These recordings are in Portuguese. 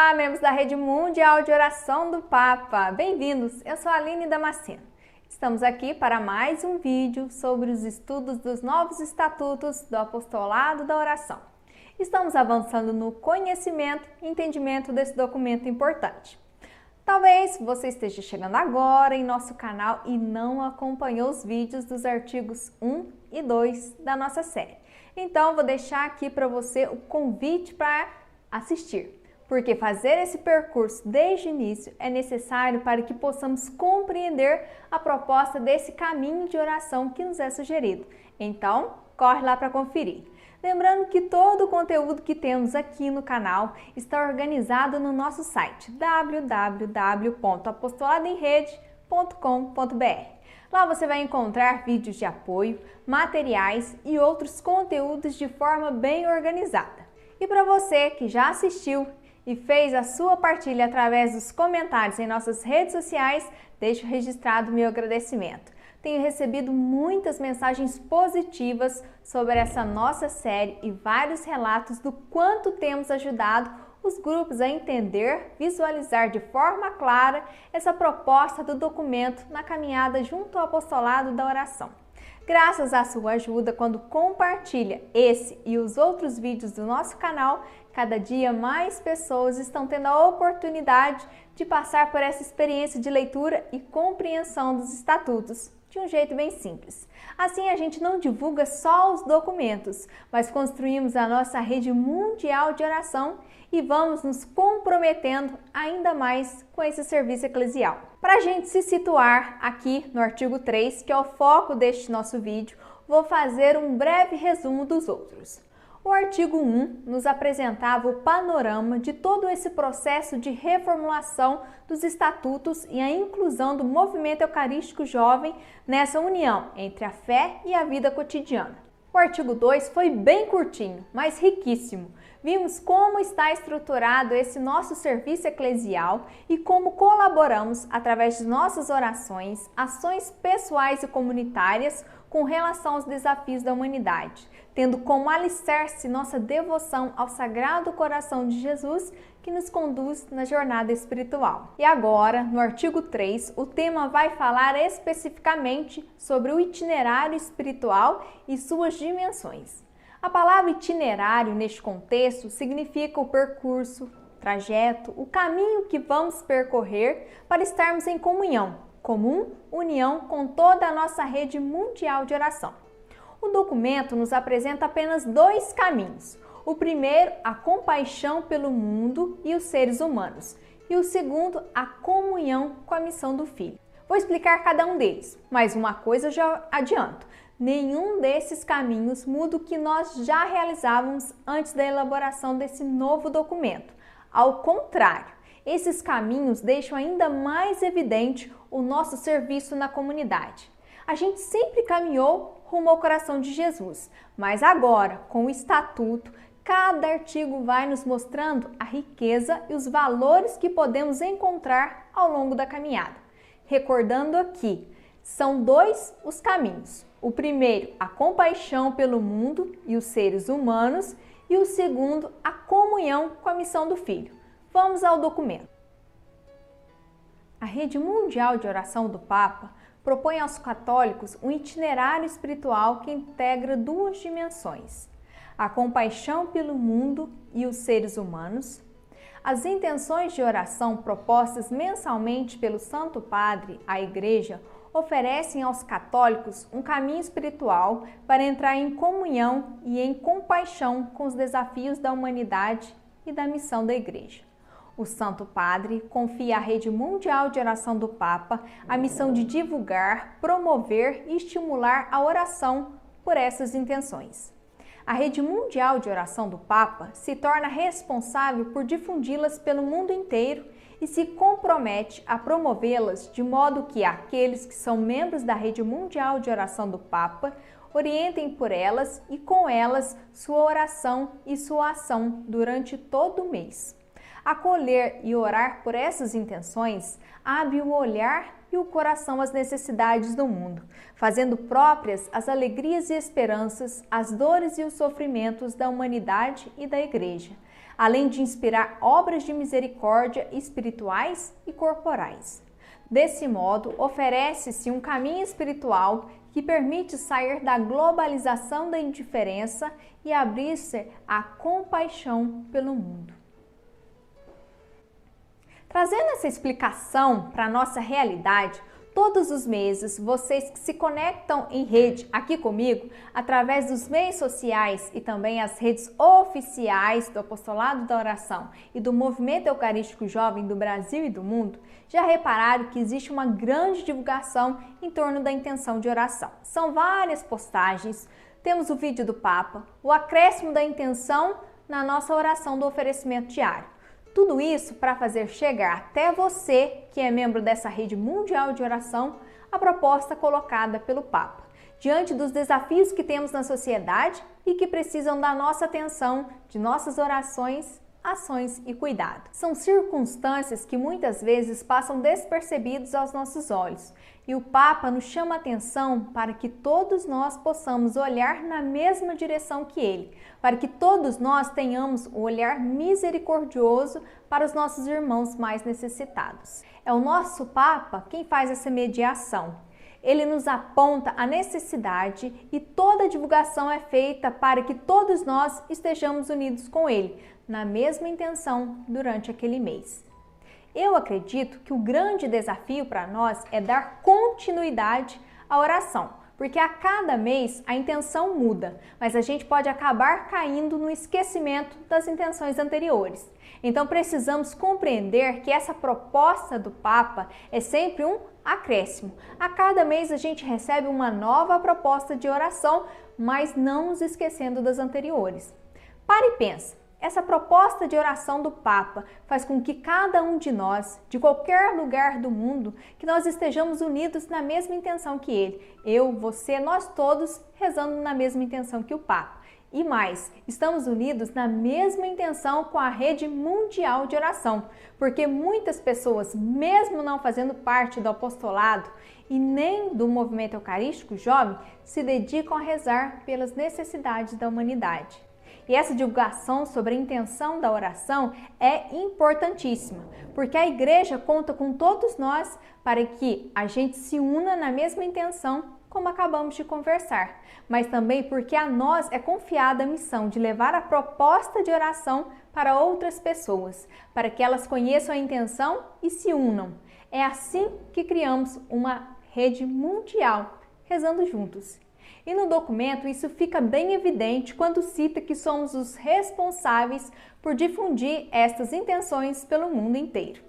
Olá, membros da Rede Mundial de Oração do Papa! Bem-vindos! Eu sou a Aline Damasceno. Estamos aqui para mais um vídeo sobre os estudos dos novos estatutos do Apostolado da Oração. Estamos avançando no conhecimento e entendimento desse documento importante. Talvez você esteja chegando agora em nosso canal e não acompanhou os vídeos dos artigos 1 e 2 da nossa série. Então, vou deixar aqui para você o convite para assistir, porque fazer esse percurso desde o início é necessário para que possamos compreender a proposta desse caminho de oração que nos é sugerido. Então, corre lá para conferir. Lembrando que todo o conteúdo que temos aqui no canal está organizado no nosso site www.apostoladoemrede.com.br. Lá você vai encontrar vídeos de apoio, materiais e outros conteúdos de forma bem organizada. E para você que já assistiu e fez a sua partilha através dos comentários em nossas redes sociais, deixo registrado meu agradecimento. Tenho recebido muitas mensagens positivas sobre essa nossa série e vários relatos do quanto temos ajudado os grupos a entender, visualizar de forma clara essa proposta do documento na caminhada junto ao Apostolado da Oração. Graças à sua ajuda, quando compartilha esse e os outros vídeos do nosso canal, cada dia mais pessoas estão tendo a oportunidade de passar por essa experiência de leitura e compreensão dos estatutos, de um jeito bem simples. Assim, a gente não divulga só os documentos, mas construímos a nossa rede mundial de oração e vamos nos comprometendo ainda mais com esse serviço eclesial. Para a gente se situar aqui no artigo 3, que é o foco deste nosso vídeo, vou fazer um breve resumo dos outros. O artigo 1 nos apresentava o panorama de todo esse processo de reformulação dos estatutos e a inclusão do movimento eucarístico jovem nessa união entre a fé e a vida cotidiana. O artigo 2 foi bem curtinho, mas riquíssimo. Vimos como está estruturado esse nosso serviço eclesial e como colaboramos através de nossas orações, ações pessoais e comunitárias com relação aos desafios da humanidade, tendo como alicerce nossa devoção ao Sagrado Coração de Jesus, que nos conduz na jornada espiritual. E agora, no artigo 3, o tema vai falar especificamente sobre o itinerário espiritual e suas dimensões. A palavra itinerário, neste contexto, significa o percurso, trajeto, o caminho que vamos percorrer para estarmos em união com toda a nossa rede mundial de oração. O documento nos apresenta apenas dois caminhos. O primeiro, a compaixão pelo mundo e os seres humanos. E o segundo, a comunhão com a missão do Filho. Vou explicar cada um deles, mas uma coisa eu já adianto. Nenhum desses caminhos muda o que nós já realizávamos antes da elaboração desse novo documento. Ao contrário, esses caminhos deixam ainda mais evidente o nosso serviço na comunidade. A gente sempre caminhou rumo ao coração de Jesus, mas agora, com o estatuto, cada artigo vai nos mostrando a riqueza e os valores que podemos encontrar ao longo da caminhada. Recordando aqui, são dois os caminhos. O primeiro, a compaixão pelo mundo e os seres humanos, e o segundo, a comunhão com a missão do Filho. Vamos ao documento. A Rede Mundial de Oração do Papa propõe aos católicos um itinerário espiritual que integra duas dimensões: a compaixão pelo mundo e os seres humanos, as intenções de oração propostas mensalmente pelo Santo Padre à Igreja, oferecem aos católicos um caminho espiritual para entrar em comunhão e em compaixão com os desafios da humanidade e da missão da Igreja. O Santo Padre confia à Rede Mundial de Oração do Papa a missão de divulgar, promover e estimular a oração por essas intenções. A Rede Mundial de Oração do Papa se torna responsável por difundi-las pelo mundo inteiro e se compromete a promovê-las de modo que aqueles que são membros da Rede Mundial de Oração do Papa orientem por elas e com elas sua oração e sua ação durante todo o mês. Acolher e orar por essas intenções abre o olhar e o coração às necessidades do mundo, fazendo próprias as alegrias e esperanças, as dores e os sofrimentos da humanidade e da Igreja. além de inspirar obras de misericórdia espirituais e corporais. Desse modo, oferece-se um caminho espiritual que permite sair da globalização da indiferença e abrir-se à compaixão pelo mundo. Trazendo essa explicação para a nossa realidade, todos os meses, vocês que se conectam em rede aqui comigo, através dos meios sociais e também as redes oficiais do Apostolado da Oração e do Movimento Eucarístico Jovem do Brasil e do mundo, já repararam que existe uma grande divulgação em torno da intenção de oração. São várias postagens, temos o vídeo do Papa, o acréscimo da intenção na nossa oração do oferecimento diário. Tudo isso para fazer chegar até você, que é membro dessa rede mundial de oração, a proposta colocada pelo Papa, diante dos desafios que temos na sociedade e que precisam da nossa atenção, de nossas orações, ações e cuidado. São circunstâncias que muitas vezes passam despercebidos aos nossos olhos, e o Papa nos chama a atenção para que todos nós possamos olhar na mesma direção que ele, para que todos nós tenhamos um olhar misericordioso para os nossos irmãos mais necessitados. É o nosso Papa quem faz essa mediação. Ele nos aponta a necessidade e toda a divulgação é feita para que todos nós estejamos unidos com ele, na mesma intenção durante aquele mês. Eu acredito que o grande desafio para nós é dar continuidade à oração, porque a cada mês a intenção muda, mas a gente pode acabar caindo no esquecimento das intenções anteriores. Então precisamos compreender que essa proposta do Papa é sempre um acréscimo. A cada mês a gente recebe uma nova proposta de oração, mas não nos esquecendo das anteriores. Para e pensa. Essa proposta de oração do Papa faz com que cada um de nós, de qualquer lugar do mundo, que nós estejamos unidos na mesma intenção que ele. Eu, você, nós todos rezando na mesma intenção que o Papa. E mais, estamos unidos na mesma intenção com a rede mundial de oração, porque muitas pessoas, mesmo não fazendo parte do apostolado e nem do movimento eucarístico jovem, se dedicam a rezar pelas necessidades da humanidade. E essa divulgação sobre a intenção da oração é importantíssima, porque a Igreja conta com todos nós para que a gente se una na mesma intenção, como acabamos de conversar, mas também porque a nós é confiada a missão de levar a proposta de oração para outras pessoas, para que elas conheçam a intenção e se unam. É assim que criamos uma rede mundial, rezando juntos. E no documento isso fica bem evidente quando cita que somos os responsáveis por difundir estas intenções pelo mundo inteiro.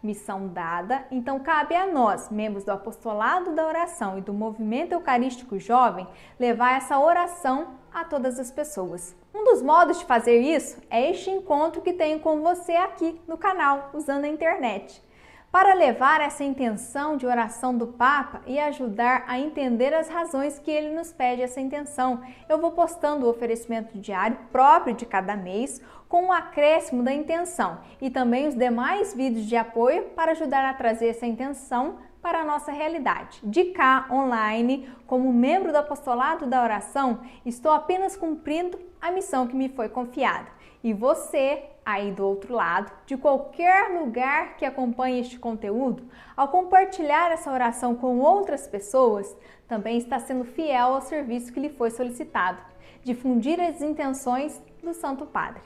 Missão dada, então cabe a nós, membros do Apostolado da Oração e do Movimento Eucarístico Jovem, levar essa oração a todas as pessoas. Um dos modos de fazer isso é este encontro que tenho com você aqui no canal, usando a internet. Para levar essa intenção de oração do Papa e ajudar a entender as razões que ele nos pede essa intenção, eu vou postando o oferecimento diário próprio de cada mês, com o acréscimo da intenção e também os demais vídeos de apoio para ajudar a trazer essa intenção para a nossa realidade. De cá, online, como membro do Apostolado da Oração, estou apenas cumprindo a missão que me foi confiada. E você, aí do outro lado, de qualquer lugar que acompanhe este conteúdo, ao compartilhar essa oração com outras pessoas, também está sendo fiel ao serviço que lhe foi solicitado, difundir as intenções do Santo Padre.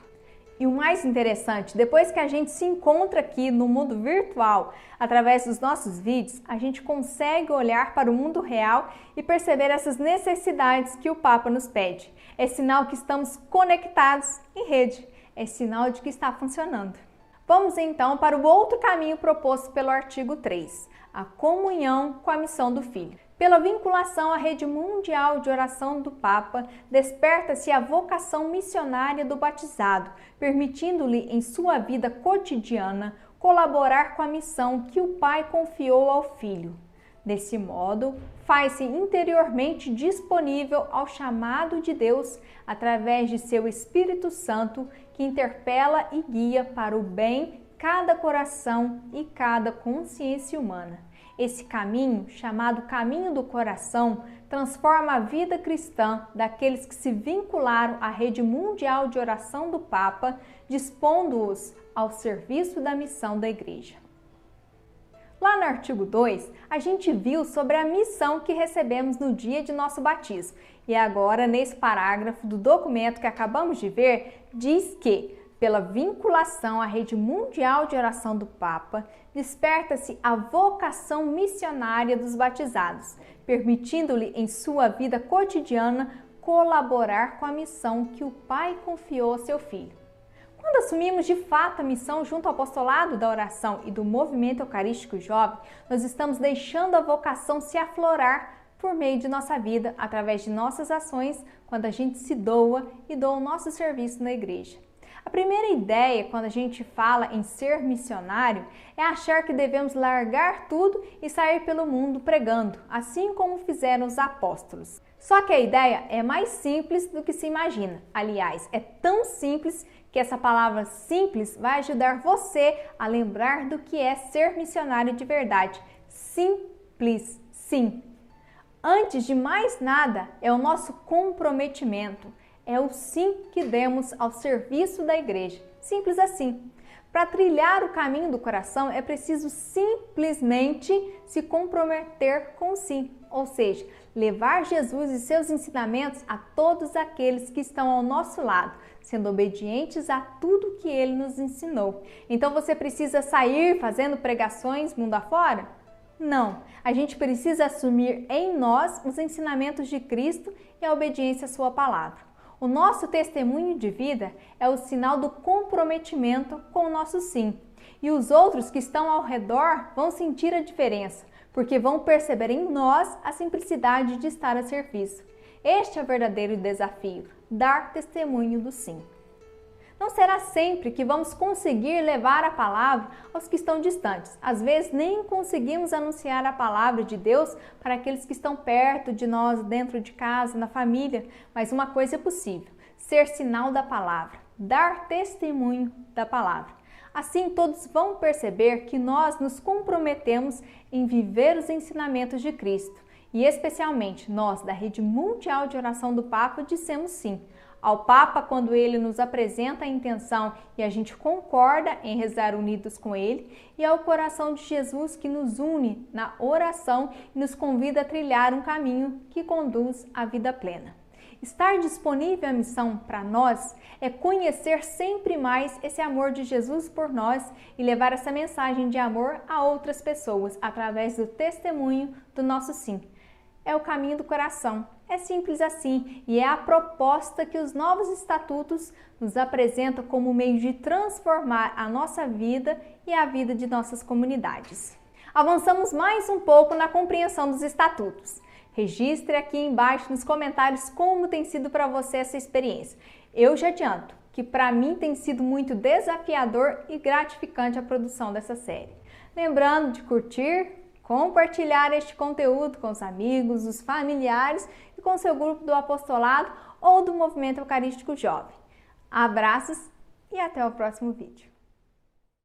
E o mais interessante, depois que a gente se encontra aqui no mundo virtual, através dos nossos vídeos, a gente consegue olhar para o mundo real e perceber essas necessidades que o Papa nos pede. É sinal que estamos conectados em rede. É sinal de que está funcionando. Vamos então para o outro caminho proposto pelo artigo 3, a comunhão com a missão do Filho. Pela vinculação à rede mundial de oração do Papa, desperta-se a vocação missionária do batizado, permitindo-lhe em sua vida cotidiana colaborar com a missão que o Pai confiou ao Filho. Desse modo, faz-se interiormente disponível ao chamado de Deus através de seu Espírito Santo, que interpela e guia para o bem cada coração e cada consciência humana. Esse caminho, chamado Caminho do Coração, transforma a vida cristã daqueles que se vincularam à Rede Mundial de Oração do Papa, dispondo-os ao serviço da missão da Igreja. Lá no artigo 2, a gente viu sobre a missão que recebemos no dia de nosso batismo. E agora, nesse parágrafo do documento que acabamos de ver, diz que pela vinculação à Rede Mundial de Oração do Papa, desperta-se a vocação missionária dos batizados, permitindo-lhe em sua vida cotidiana colaborar com a missão que o Pai confiou a seu Filho. Quando assumimos de fato a missão junto ao Apostolado da Oração e do Movimento Eucarístico Jovem, nós estamos deixando a vocação se aflorar por meio de nossa vida, através de nossas ações, quando a gente se doa e doa o nosso serviço na Igreja. A primeira ideia, quando a gente fala em ser missionário, é achar que devemos largar tudo e sair pelo mundo pregando, assim como fizeram os apóstolos. Só que a ideia é mais simples do que se imagina. Aliás, é tão simples que essa palavra simples vai ajudar você a lembrar do que é ser missionário de verdade. Simples, sim. Antes de mais nada, é o nosso comprometimento. É o sim que demos ao serviço da Igreja. Simples assim. Para trilhar o caminho do coração, é preciso simplesmente se comprometer com o sim. Ou seja, levar Jesus e seus ensinamentos a todos aqueles que estão ao nosso lado, sendo obedientes a tudo que Ele nos ensinou. Então você precisa sair fazendo pregações mundo afora? Não, a gente precisa assumir em nós os ensinamentos de Cristo e a obediência à sua palavra. O nosso testemunho de vida é o sinal do comprometimento com o nosso sim. E os outros que estão ao redor vão sentir a diferença, porque vão perceber em nós a simplicidade de estar a serviço. Este é o verdadeiro desafio, dar testemunho do sim. Não será sempre que vamos conseguir levar a palavra aos que estão distantes. Às vezes nem conseguimos anunciar a palavra de Deus para aqueles que estão perto de nós, dentro de casa, na família. Mas uma coisa é possível, ser sinal da palavra, dar testemunho da palavra. Assim todos vão perceber que nós nos comprometemos em viver os ensinamentos de Cristo. E especialmente nós, da Rede Mundial de Oração do Papa, dissemos sim ao Papa quando ele nos apresenta a intenção e a gente concorda em rezar unidos com ele, e ao coração de Jesus que nos une na oração e nos convida a trilhar um caminho que conduz à vida plena. Estar disponível à missão para nós é conhecer sempre mais esse amor de Jesus por nós e levar essa mensagem de amor a outras pessoas através do testemunho do nosso sim. É o caminho do coração. É simples assim e é a proposta que os novos estatutos nos apresentam como meio de transformar a nossa vida e a vida de nossas comunidades. Avançamos mais um pouco na compreensão dos estatutos. Registre aqui embaixo nos comentários como tem sido para você essa experiência. Eu já adianto que para mim tem sido muito desafiador e gratificante a produção dessa série. Lembrando de curtir, compartilhar este conteúdo com os amigos, os familiares e com seu grupo do apostolado ou do Movimento Eucarístico Jovem. Abraços e até o próximo vídeo.